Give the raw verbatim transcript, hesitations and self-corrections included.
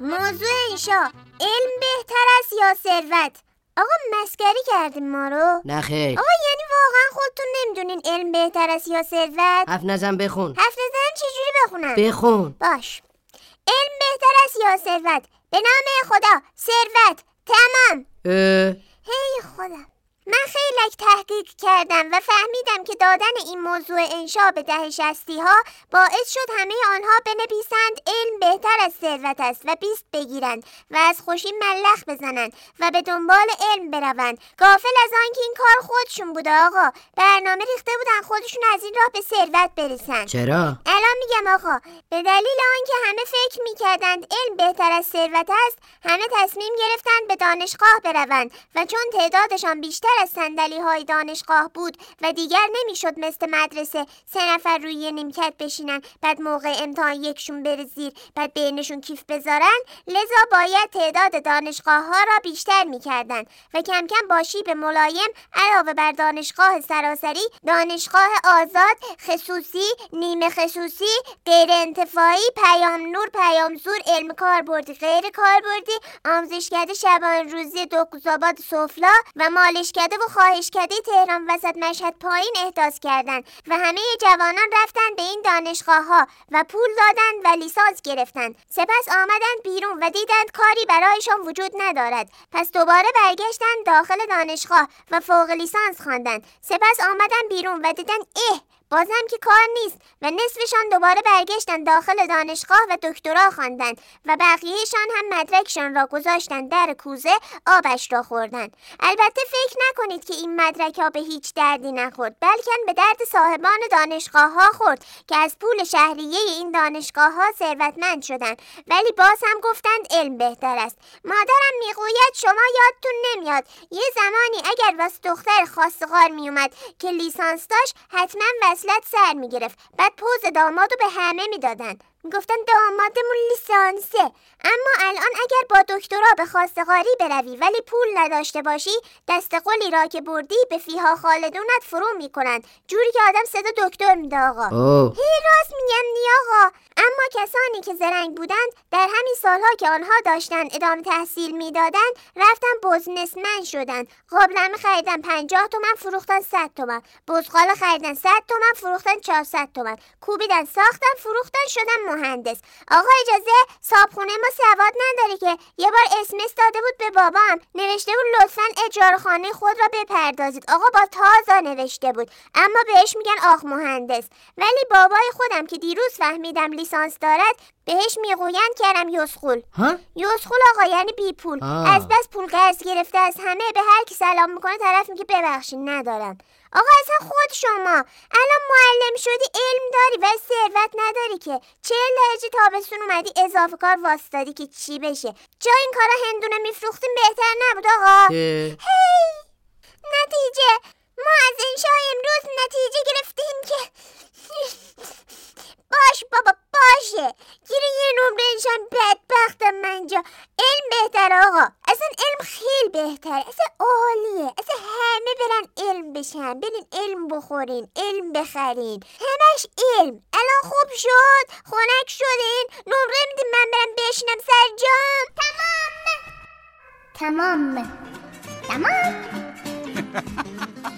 موضوع ایشا علم بهتر است یا ثروت؟ آقا مسخره کردیم ما رو. نه خیر. آقا یعنی واقعا خودتون نمیدونین علم بهتر است یا ثروت؟ حرف نزن بخون. حرف نزن چجوری بخونم؟ بخون. باش. علم بهتر است یا ثروت؟ به نام خدا ثروت. تمام. اه. هی خدا. من خیلی تحقیق کردم و فهمیدم که دادن این موضوع انشا به دهه شصتی ها باعث شد همه آنها بنویسند علم بهتر از ثروت است و بیست بگیرند و از خوشی ملخ بزنند و به دنبال علم بروند، غافل از آن که این کار خودشون بوده. آقا برنامه ریخته بودن خودشون از این راه به ثروت برسند. چرا؟ الان میگم آقا. به دلیل آنکه همه فکر میکردند علم بهتر از ثروت است، همه تصمیم گرفتند به دانشگاه بروند و چون تعدادشان بیشتر از صندلی های دانشگاه بود و دیگر نمیشد مثل مدرسه سه نفر روی یه نیمکت بشینن، بعد موقع امتحان یکشون بره زیر بعد بینشون کیف بذارن، لذا باید تعداد دانشگاه ها را بیشتر میکردن و کم کم با شیب ملایم علاوه بر دانشگاه سراسری، دانشگاه آزاد، خصوصی، نیمه خصوصی، غیر انتفاعی، پیام نور، پیام زور، علم کاربردی، غیر کاربردی، آموزشکده شبان روزی دوکوزآباد سفلا و مالشکده و خواهشکده تهران وسط مشهد پایین احداث کردند و همه جوانان رفتند به این دانشگاه ها و پول دادند و لیسانس گرفتند. سپس آمدند بیرون و دیدند کاری برایشان وجود ندارد، پس دوباره برگشتند داخل دانشگاه و فوق لیسانس خواندند. سپس آمدند بیرون و دیدند اه بازم که کار نیست و نصفشان دوباره برگشتن داخل دانشگاه و دکترا خواندن و بقیهشان هم مدرکشان را گذاشتن در کوزه، آبش را خوردن. البته فکر نکنید که این مدرک ها به هیچ دردی نخورد، بلکه به درد صاحبان دانشگاه ها خورد که از پول شهریه این دانشگاه ها ثروتمند شدند، ولی باز هم گفتند علم بهتر است. مادرم میگوید شما یادتون نمیاد یه زمانی اگر واسه دختر خواستگار میومد که لیسانس داشت حتما اصلت سر میگرفت، بعد پوز دامادو به همه میدادن، میگفتن دامادمون لیسانسه. اما الان اگر با دکترا به خواستگاری بروی ولی پول نداشته باشی، دست قلی را که بردی به فیها خالدونت فرو میکنن، جوری که آدم صدا دکتر میده. آقا هی راست میگم نی آقا. اما کسانی که زرنگ بودند در همین سالها که آنها داشتن ادامه تحصیل میدادن رفتن بزنسمن شدن. قابلمه خریدن پنجاه تومن، فروختن صد تومن. بزغاله خریدن صد تومن، فروختن چهارصد تومن. کوبیدن ساختن، فروختن، شدن مهندس. آقا اجازه صابخونه ما سواد نداره که. یه بار اسمس داده بود به بابام، نوشته بود لطفاً اجاره خانه خود را بپردازید. آقا با تازه نوشته بود، اما بهش میگن آخ مهندس. ولی بابای خودم که دیروز فهمیدم لیسانس دارد بهش میگویند کرم یسخول. ها؟ یسخول آقا یعنی بی پول. آه. از بس پول قرض گرفته از همه، به هر کی سلام میکنه طرف میگه ببخشید ندارم. آقا اصلا خود شما الان معلم شدی، علم داری و ثروت نداری که. چهل درجه تابستون اومدی اضافه کار واسطادی که چی بشه؟ جا این کارا هندونه میفروختیم بهتر نبود آقا؟ هی نتیجه ما از انشا امروز نتیجه گرفتیم که باش بابا باشه گیره یه نمره انشان. بدبختم منجا. علم بهتر آقا، اصلا علم خیلی بهتر، اصلا عالیه، اصلا همه برن علم بشن، برین علم بخورین، علم بخرین، همش علم. الان خوب شد، خنک شدین، نمره میدیم من برم بشینم سر جام. تمام تمام تمام